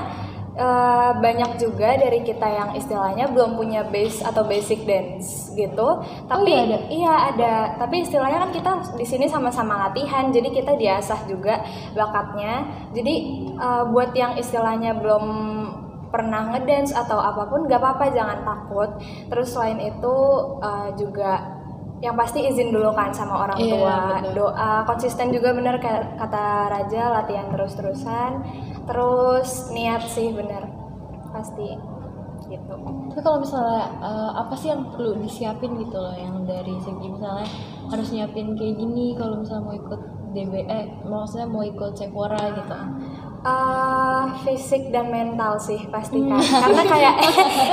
uh, banyak juga dari kita yang istilahnya belum punya base atau basic dance gitu. Tapi oh, iya, ada. iya ada, tapi istilahnya kan kita di sini sama-sama latihan, jadi kita diasah juga bakatnya. Jadi uh, buat yang istilahnya belum pernah ngedance atau apapun, gak apa-apa, jangan takut. Terus selain itu uh, juga yang pasti izin dulu kan sama orang yeah, tua, bener. doa, konsisten juga bener kata Raja, latihan terus-terusan, terus niat sih bener pasti gitu. Tapi kalau misalnya uh, apa sih yang perlu disiapin gitu loh, yang dari segi misalnya harus nyiapin kayak gini kalau misalnya mau ikut D B L, eh, maksudnya mau ikut Sayfora gitu. Uh, fisik dan mental sih pastikan hmm. karena kayak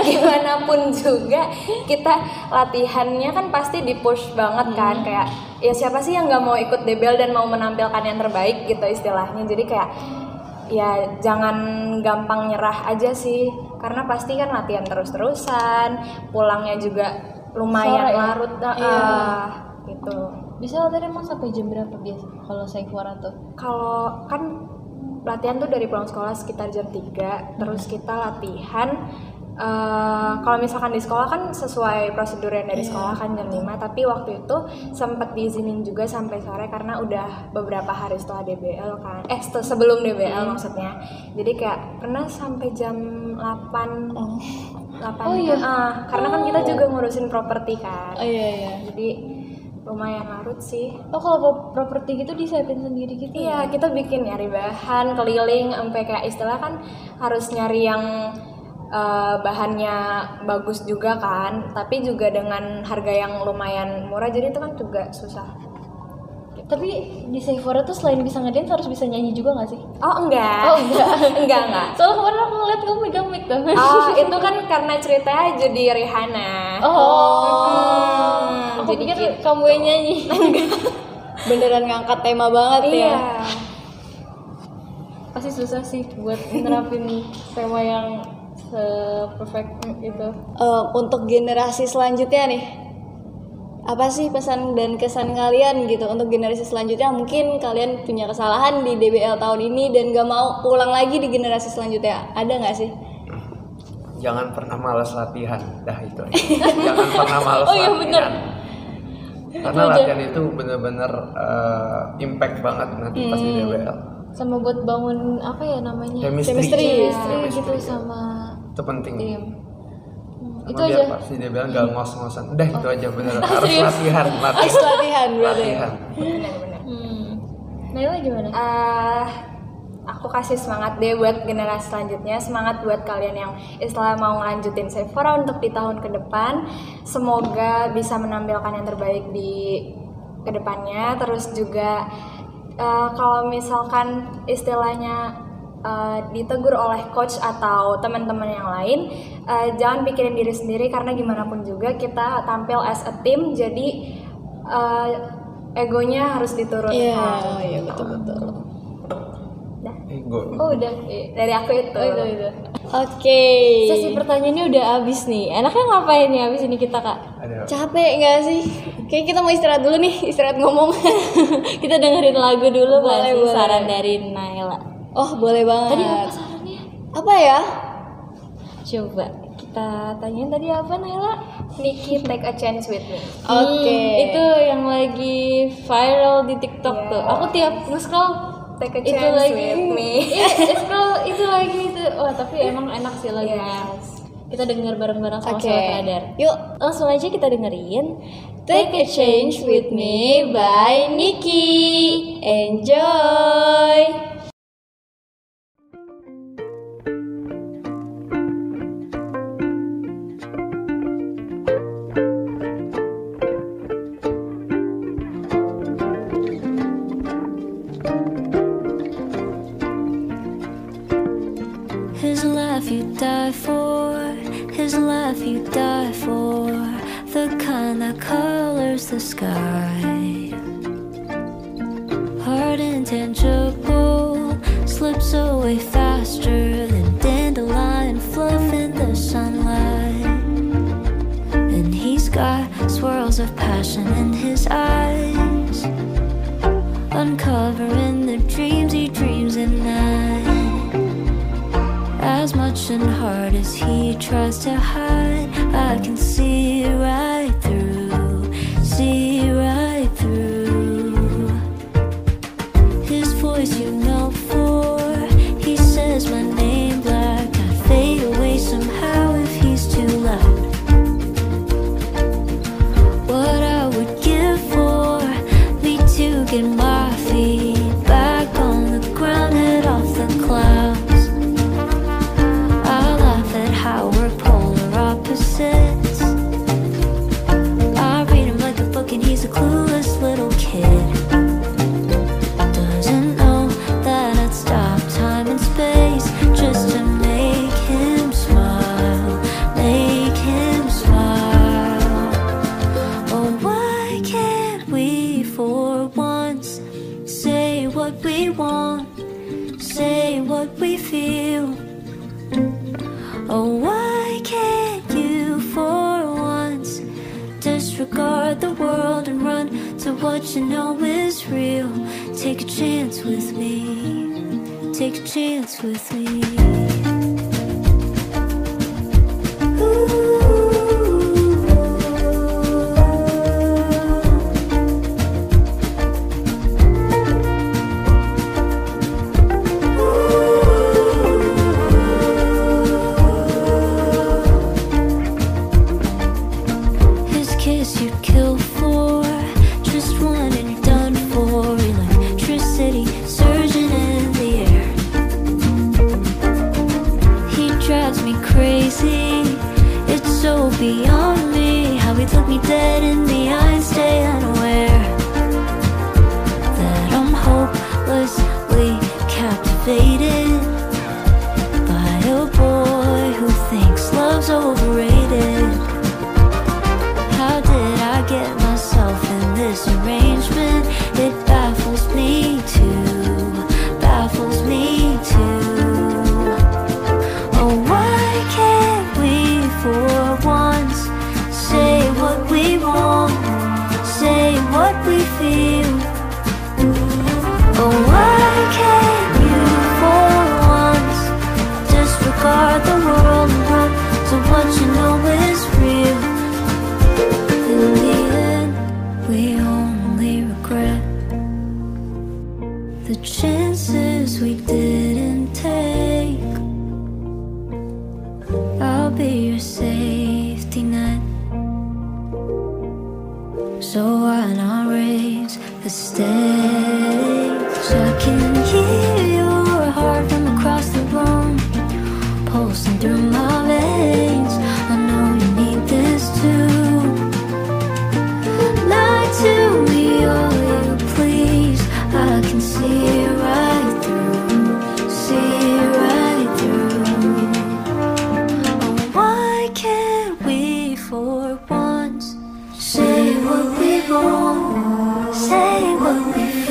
gimana pun juga kita latihannya kan pasti di push banget kan, hmm. kayak ya siapa sih yang nggak mau ikut D B L dan mau menampilkan yang terbaik gitu istilahnya. Jadi kayak ya jangan gampang nyerah aja sih, karena pasti kan latihan terus-terusan, pulangnya juga lumayan Sore, larut ya? uh, yeah. gitu. Bisa latihan emang sampai jam berapa biasa kalau Sayfora tuh? Kalau kan latihan tuh dari pulang sekolah sekitar jam tiga, terus kita latihan uh, kalau misalkan di sekolah kan sesuai prosedur yang dari sekolah kan jam lima, tapi waktu itu sempat diizinin juga sampai sore karena udah beberapa hari setelah D B L kan, eh sebelum D B L maksudnya, jadi kayak pernah sampai jam delapan oh. delapan oh, iya. uh, karena kan kita juga ngurusin properti kan, oh, iya, iya. jadi lumayan larut sih. Oh kalau properti gitu disiapin sendiri gitu? Iya, ya? Kita bikin nyari bahan, keliling, sampai kayak istilah kan harus nyari yang uh, bahannya bagus juga kan, tapi juga dengan harga yang lumayan murah, jadi itu kan juga susah. Tapi di Sayfora tuh selain bisa ngedance harus bisa nyanyi juga nggak sih? Oh enggak. Oh enggak. enggak enggak. Soalnya kemarin aku ngeliat kamu megang mic tuh. Oh itu kan karena ceritanya jadi Rihanna. Oh. Hmm, aku jadi pikir gitu. Kamu yang nyanyi. Beneran ngangkat tema banget ya. Iya. Pasti susah sih buat nerapin tema yang se-perfect itu. Uh, untuk generasi selanjutnya nih. Apa sih pesan dan kesan kalian gitu untuk generasi selanjutnya? Mungkin kalian punya kesalahan di D B L tahun ini dan gak mau ulang lagi di generasi selanjutnya, ada gak sih? Jangan pernah malas latihan, dah itu aja. Jangan pernah malas oh, latihan. Iya bener. Karena latihan itu bener-bener uh, impact banget nanti hmm. pas di D B L. Sama buat bangun apa ya namanya? Chemistry, ya, gitu sama. Itu penting. Tim. Sama itu aja pasti dia bilang nggak ngos-ngosan, udah oh. itu aja bener harus latihan, latihan, harus latihan, latihan. Benar-benar. Hmm. Naila gimana? Uh, aku kasih semangat deh buat generasi selanjutnya, semangat buat kalian yang istilah mau ngelanjutin Sayfora untuk di tahun ke depan, semoga bisa menampilkan yang terbaik di kedepannya. Terus juga uh, kalau misalkan istilahnya Uh, ditegur oleh coach atau teman-teman yang lain, uh, jangan pikirin diri sendiri karena gimana pun juga kita tampil as a team, jadi uh, egonya harus diturunkan. Iya, yeah, yeah, betul betul. Go. Oh udah, dari aku itu oh, itu itu. Oke. Okay. Sesi pertanyaannya udah abis nih. Enaknya ngapain nih abis ini kita kak? Aduh. Capek nggak sih? Kayaknya kita mau istirahat dulu nih, istirahat ngomong. Kita dengerin lagu dulu, boleh, boleh. Saran dari Naila. Oh boleh banget. Tadi apa sarannya? Apa ya? Coba kita tanyain tadi apa Naila? Niki Take a Chance with Me. Oke. Okay. Hmm, itu yang lagi viral di TikTok yeah. tuh. Aku tiap nge-scroll. Take a Chance with Me. It's cool, itu lagi itu. Wah, tapi emang enak sih lagunya. Yes. Kita denger bareng-bareng sama okay. Radar. Yuk, langsung aja kita dengerin Take a Chance with Me by Niki. Enjoy. The sky, hard and tangible, slips away faster than dandelion fluff in the sunlight. And he's got swirls of passion in his eyes, uncovering the dreams he dreams at night. As much and hard as he tries to hide, I can see right through. See right through his voice, you know, for he says my name black. I fade away somehow if he's too loud. What I would give for me to get my feet back on the ground, head off the clouds. I laugh at how we're polar opposites. And he's a clueless little kid, doesn't know that I'd stop time and space just to make him smile, make him smile. Oh, why can't we for once say what we want, say what we feel? Oh, why can't you for once disregard the world and run to what you know is real. Take a chance with me. Take a chance with me. Ooh. Beyond me, how he took me dead in the eye and stay unaware that I'm hopelessly captivated by a boy who thinks love's overrated. How did I get myself in this arrangement? It baffles me too, baffles me too. Oh, why can't we for once say what we want, say what we feel? Oh, why can't you for once disregard the world and run to what you know is real? In the end, we only regret the chances we didn't take. I'll be your safety net, so why not raise the stakes? I can hear your heart from across the room, pulsing through my veins. I know you need this too. Lie to me all you please, I can see right through, see right. Say what we want, say what we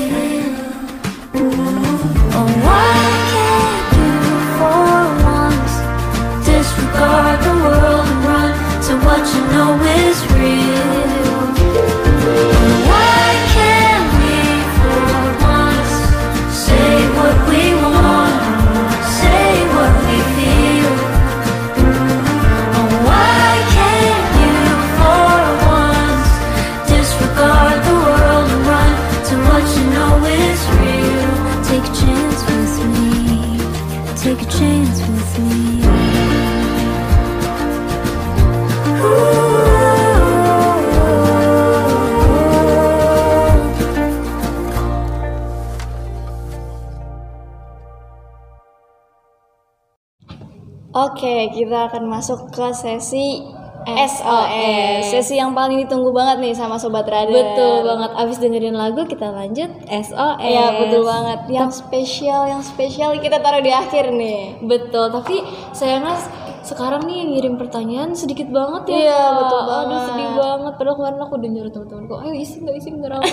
Oke, kita akan masuk ke sesi S O S. Sesi yang paling ditunggu banget nih sama Sobat Radar. Betul banget, abis dengerin lagu kita lanjut S O S. Ya betul banget, yang spesial, yang spesial kita taruh di akhir nih. Betul, tapi sayangnya sekarang nih yang ngirim pertanyaan sedikit banget ya. Iya betul banget. Aduh sedih banget, padahal kemarin aku udah nyuruh teman-temanku, ayo isi gak isi bener aku.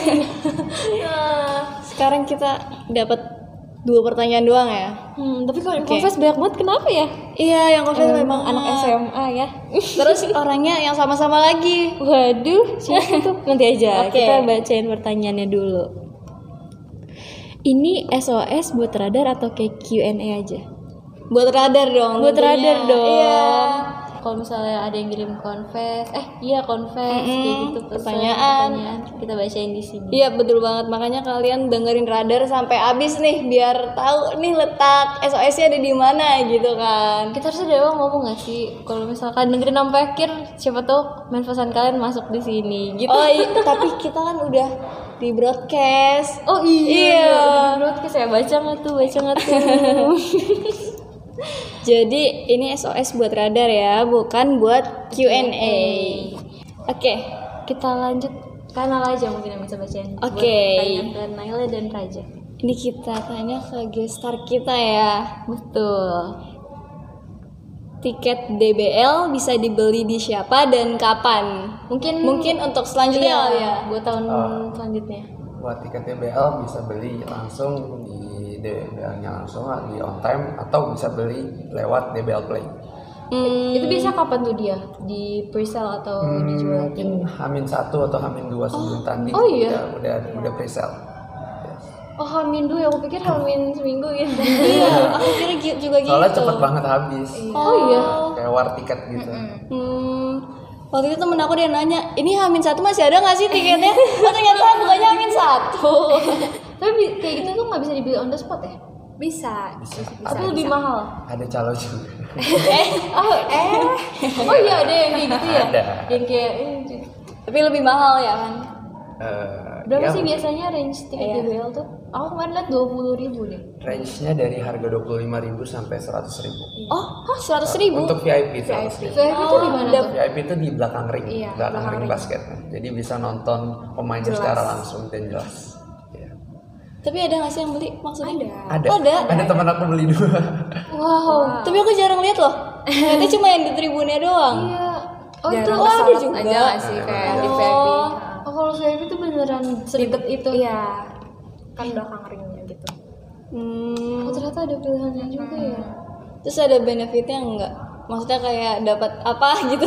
Nah, sekarang kita dapat dua pertanyaan doang ya. Hmm, tapi kalau yang okay. confess banyak banget, kenapa ya? Iya, yang confess um, memang anak S M A ya. Terus orangnya yang sama-sama lagi. Waduh, siapa tuh? Nanti aja okay. kita bacain pertanyaannya dulu. Ini S O S buat radar atau kayak Q and A aja? Buat radar dong. Buat tentunya. radar dong. Iya. Kalau misalnya ada yang kirim confess, eh iya confess mm-hmm. kayak gitu pesan, pertanyaan. pertanyaan kita bacain di sini. Iya betul banget, makanya kalian dengerin radar sampai abis nih biar tahu nih letak S O S-nya ada di mana gitu kan. Kita harusnya Dewa ngomong nggak sih kalau misalkan dengerin sampai akhir, siapa tahu main pesan kalian masuk di sini gitu. Oh iya, tapi kita kan udah di broadcast. Oh iya, iya. Udah di broadcast ya, baca nggak tuh, baca nggak tuh. Jadi ini S O S buat radar ya, bukan buat Q and A. Oke, okay, kita lanjut kanal aja mungkin yang bisa bacain. Oke. Okay. Buat Tanya Naila dan Raja. Ini kita tanya ke guest star kita ya. Betul. Tiket D B L bisa dibeli di siapa dan kapan? Mungkin mungkin untuk selanjutnya ya, ya. buat tahun uh, selanjutnya. Buat tiket D B L bisa beli langsung di D B L-nya langsung di on time atau bisa beli lewat D B L Play. Hmm, itu biasa kapan tuh dia? Di pre-sale atau hmm, dijual? Mungkin H minus satu atau H minus dua sebelum oh, tanding. Oh iya. Udah udah, udah pre-sale. Yes. Oh H minus dua ya, aku pikir H minus seminggu gitu. Iya, aku pikir juga gitu. Soalnya cepet banget habis. Oh iya. Kayak war tiket gitu. Hmm. Waktu itu temen aku dia nanya, ini H minus satu masih ada nggak sih tiketnya? Oh ternyata bukannya H minus satu. Tapi kayak gitu tuh nggak bisa dibeli on the spot ya? Bisa, bisa, bisa. Tapi bisa, lebih bisa. mahal. Ada calo juga. eh, oh eh, oh iya ada yang kayak gitu ya? Ada. Yang kayak, eh, tapi lebih mahal ya kan? Uh, Berapa ya, sih biasanya range tiket iya. D B L tuh? Aku kemarin liat dua puluh ribu deh. Range-nya dari harga dua puluh lima ribu sampai seratus ribu. Oh, hah seratus ribu? Untuk V I P seratus ribu. V I P itu di mana? V I P itu di belakang ring, iya, belakang, belakang ring, ring basket. Jadi bisa nonton pemain jelas. secara langsung dan jelas. Tapi ada nggak sih yang beli maksudnya? Ada. Ada. Ada, ada teman aku beli dua. Wow. wow. Tapi aku jarang lihat loh. Itu cuma yang di tribunnya doang. Iya. Oh itu ada juga. Aja sih nah, kayak oh. di V I P. Oh kalau V I P itu beneran sedikit itu. Iya. Kan belakang ringnya gitu. Hmm. Oh ternyata ada pilihannya hmm. juga ya. Terus ada benefitnya nggak? Maksudnya kayak dapat apa gitu?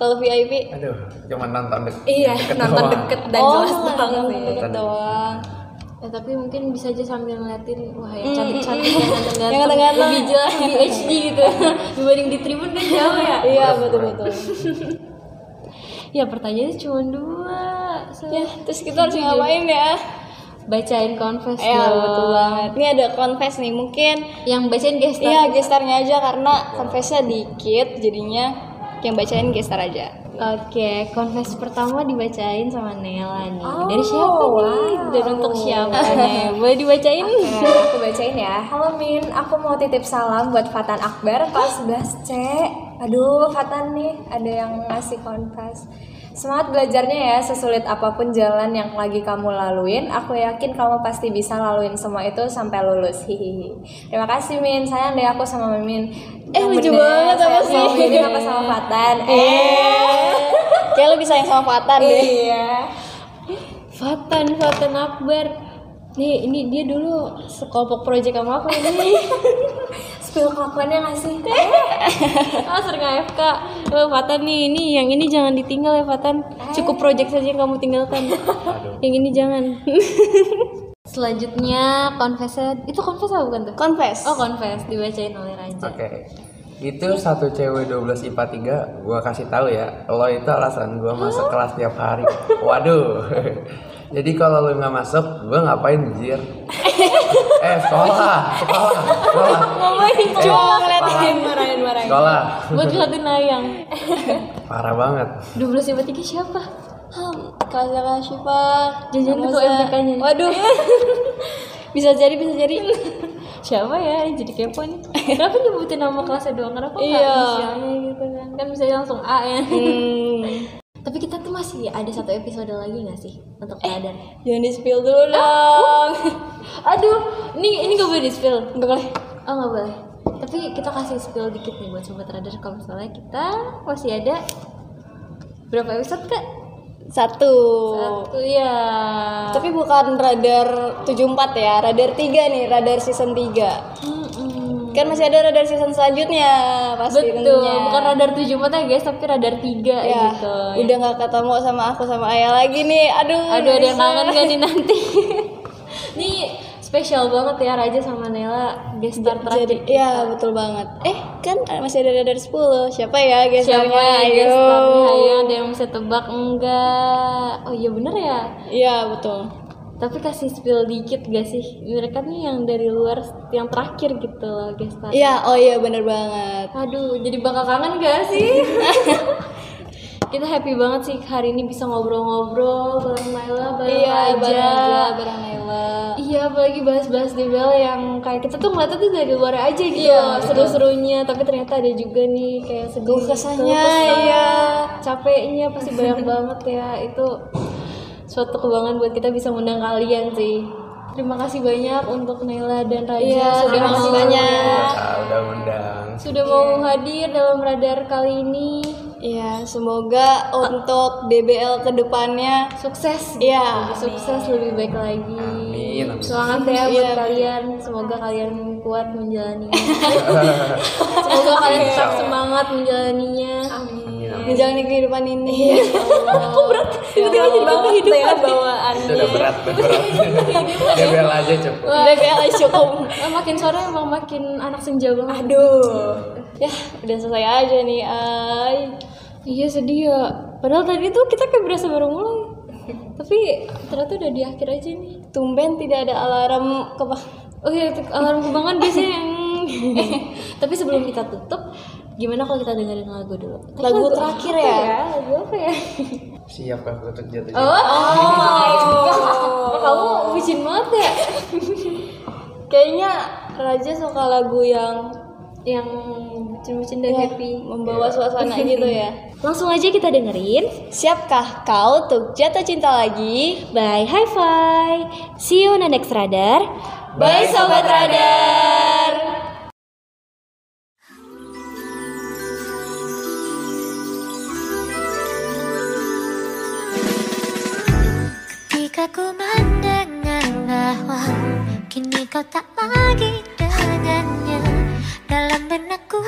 Kalau V I P? Aduh, cuma nonton deket. Iya. Deket nonton doang. deket dan oh, jelas banget nih. Deket doang. Ya tapi mungkin bisa aja sambil ngeliatin, wah ya cantik-cantik yang ganteng-ganteng lebih jelas di H D gitu dibanding di tribun kan jauh ya. Iya betul-betul. Ya pertanyaannya cuma dua so, ya terus kita harus ngapain ya? Bacain confess dong. Ya betul banget. Ini ada confess nih mungkin yang bacain gestar. Iya gestarnya aja karena confessnya dikit jadinya yang bacain gestar aja. Oke, confess pertama dibacain sama Nela nih. Oh, dari siapa wow. nih? Dan untuk siapa nih? Boleh dibacain? Okay, aku bacain ya. Halo Min, aku mau titip salam buat Fatan Akbar kelas sebelas C. Aduh, Fatan nih ada yang ngasih confess. Semangat belajarnya ya, sesulit apapun jalan yang lagi kamu laluin, aku yakin kamu pasti bisa laluin semua itu sampai lulus. Hihihi. Terima kasih Min, sayang deh aku sama Mimin. Eh lucu banget apa sih? Sayang sama Mimin apa sama Fatan? Eh, kayak lebih sayang sama Fatan deh. Iya. Fatan, Fatan Akbar. Nih, ini dia dulu sekelompok proyek sama aku ini. Spill kelakuannya nggak sih? Ah sering A F K. Oh, Fatan nih, ini yang ini jangan ditinggal ya Fatan. Cukup proyek saja yang kamu tinggalkan. Yang ini jangan. Selanjutnya confess itu confess apa bukan tuh? Confess. Oh confess dibacain oleh Raja. Oke. Okay. Itu satu cewek dua belas I P A tiga, gua kasih tahu ya, lo itu alasan gua masuk huh? kelas tiap hari. Waduh. Jadi kalau lo nggak masuk, gua ngapain anjir? eh, sekolah, sekolah, sekolah. Ngomongin cuma ngeliatin marahin-marahin. Sekolah. Gua ngeliatin ayang. Parah banget. dua belas I P A tiga siapa? Hah, Kak Syifa. Jajan ketua M P K-nya. Waduh. Bisa jadi, bisa jadi. Siapa ya yang jadi kepo nih? Kenapa nyebutin nama kelasnya doang? Kenapa nggak inisialnya gitu kan? Kan bisa langsung A ya. Hmm. Tapi kita tuh masih ada satu episode lagi nggak sih untuk radar? Eh, jangan di spill dulu dong. Ah, uh. Aduh, ini ini nggak boleh di spill. Nggak boleh. Oh nggak boleh. Tapi kita kasih spill dikit nih buat sobat radar kalau misalnya kita masih ada berapa episode kak? Satu. Satu ya. Tapi bukan radar tujuh puluh empat ya, radar tiga nih, radar season tiga. Mm-mm. Kan masih ada radar season selanjutnya pasti. Betul, tentunya. Bukan radar tujuh puluh empat ya guys, tapi radar tiga ya, ya gitu. Udah gak ketemu sama aku sama Ayah lagi nih. Aduh. Aduh, ada yang kangen gak nih nanti? Nih spesial banget ya Raja sama Nela guest star terakhir. Iya, betul banget. Eh, kan masih ada radar sepuluh. Siapa ya guest starnya? Siapa ya guest starnya? Ayo, ada yang bisa tebak enggak? Oh iya bener ya? Iya, betul. Tapi kasih spill dikit gak sih? Mereka nih yang dari luar yang terakhir gitu loh guest star. Iya, oh iya bener banget. Aduh, jadi bakal kangen gak sih? Kita happy banget sih hari ini bisa ngobrol-ngobrol bareng Naila, bareng iya, Raja, bareng Naila. Iya, apalagi bahas-bahas D B L yang kayak kita tuh ngeliatnya tuh dari luar aja gitu, iya, seru-serunya. Tapi ternyata ada juga nih kayak sedih, kesannya, iya, capeknya pasti banyak banget ya. Itu suatu kebanggaan buat kita bisa ngundang kalian sih. Terima kasih banyak untuk Naila dan Raja ya, sudah terima kasih banyak. Sudah undang. Sudah mau hadir dalam radar kali ini. Iya, semoga untuk D B L kedepannya sukses. Iya, gitu. Sukses lebih baik lagi. Amin. Semangat ya buat ya. Kalian. Semoga kalian kuat menjalaninya. Semoga kalian tetap semangat menjalaninya. Amin. Menjalani kehidupan ini. Kok berat? Tiba-tiba jadi bawa kehidupan bawaannya. Sudah berat, berat. D B L aja cukup. D B L aja cukup. Makin sore emang makin anak senja banget. Aduh. Yah, udah selesai aja nih, Ay. Iya sedih ya. Padahal tadi tuh kita kayak berasa baru mulai. Tapi ternyata udah di akhir aja nih. Tumben tidak ada alarm kebang. Oh iya, alarm kebangan biasanya yang. Tapi sebelum kita tutup, gimana kalau kita dengerin lagu dulu? Lagu, lagu terakhir ya? Ya? Lagu apa ya? Siapkah aku untuk jatuh? Oh, oh. Kamu bucin banget ya? Kayaknya Raja suka lagu yang yang bucin-bucin dan ya, happy, membawa suasana gitu ya. Langsung aja kita dengerin Siapkah Kau Untuk Jatuh Cinta Lagi by Hi-Fi. See you on the next radar. Bye sobat radar. Aku mendengar bahwa kini kau tak lagi dengannya, dalam benakku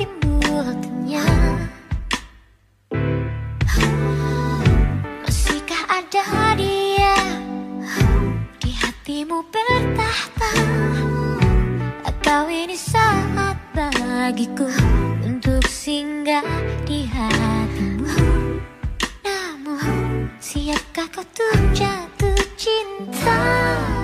timbul kenyang. Masihkah ada dia di hatimu bertahta? Kau ini saat bagiku untuk singgah di hatimu. Siapkah kau tuh jatuh cinta?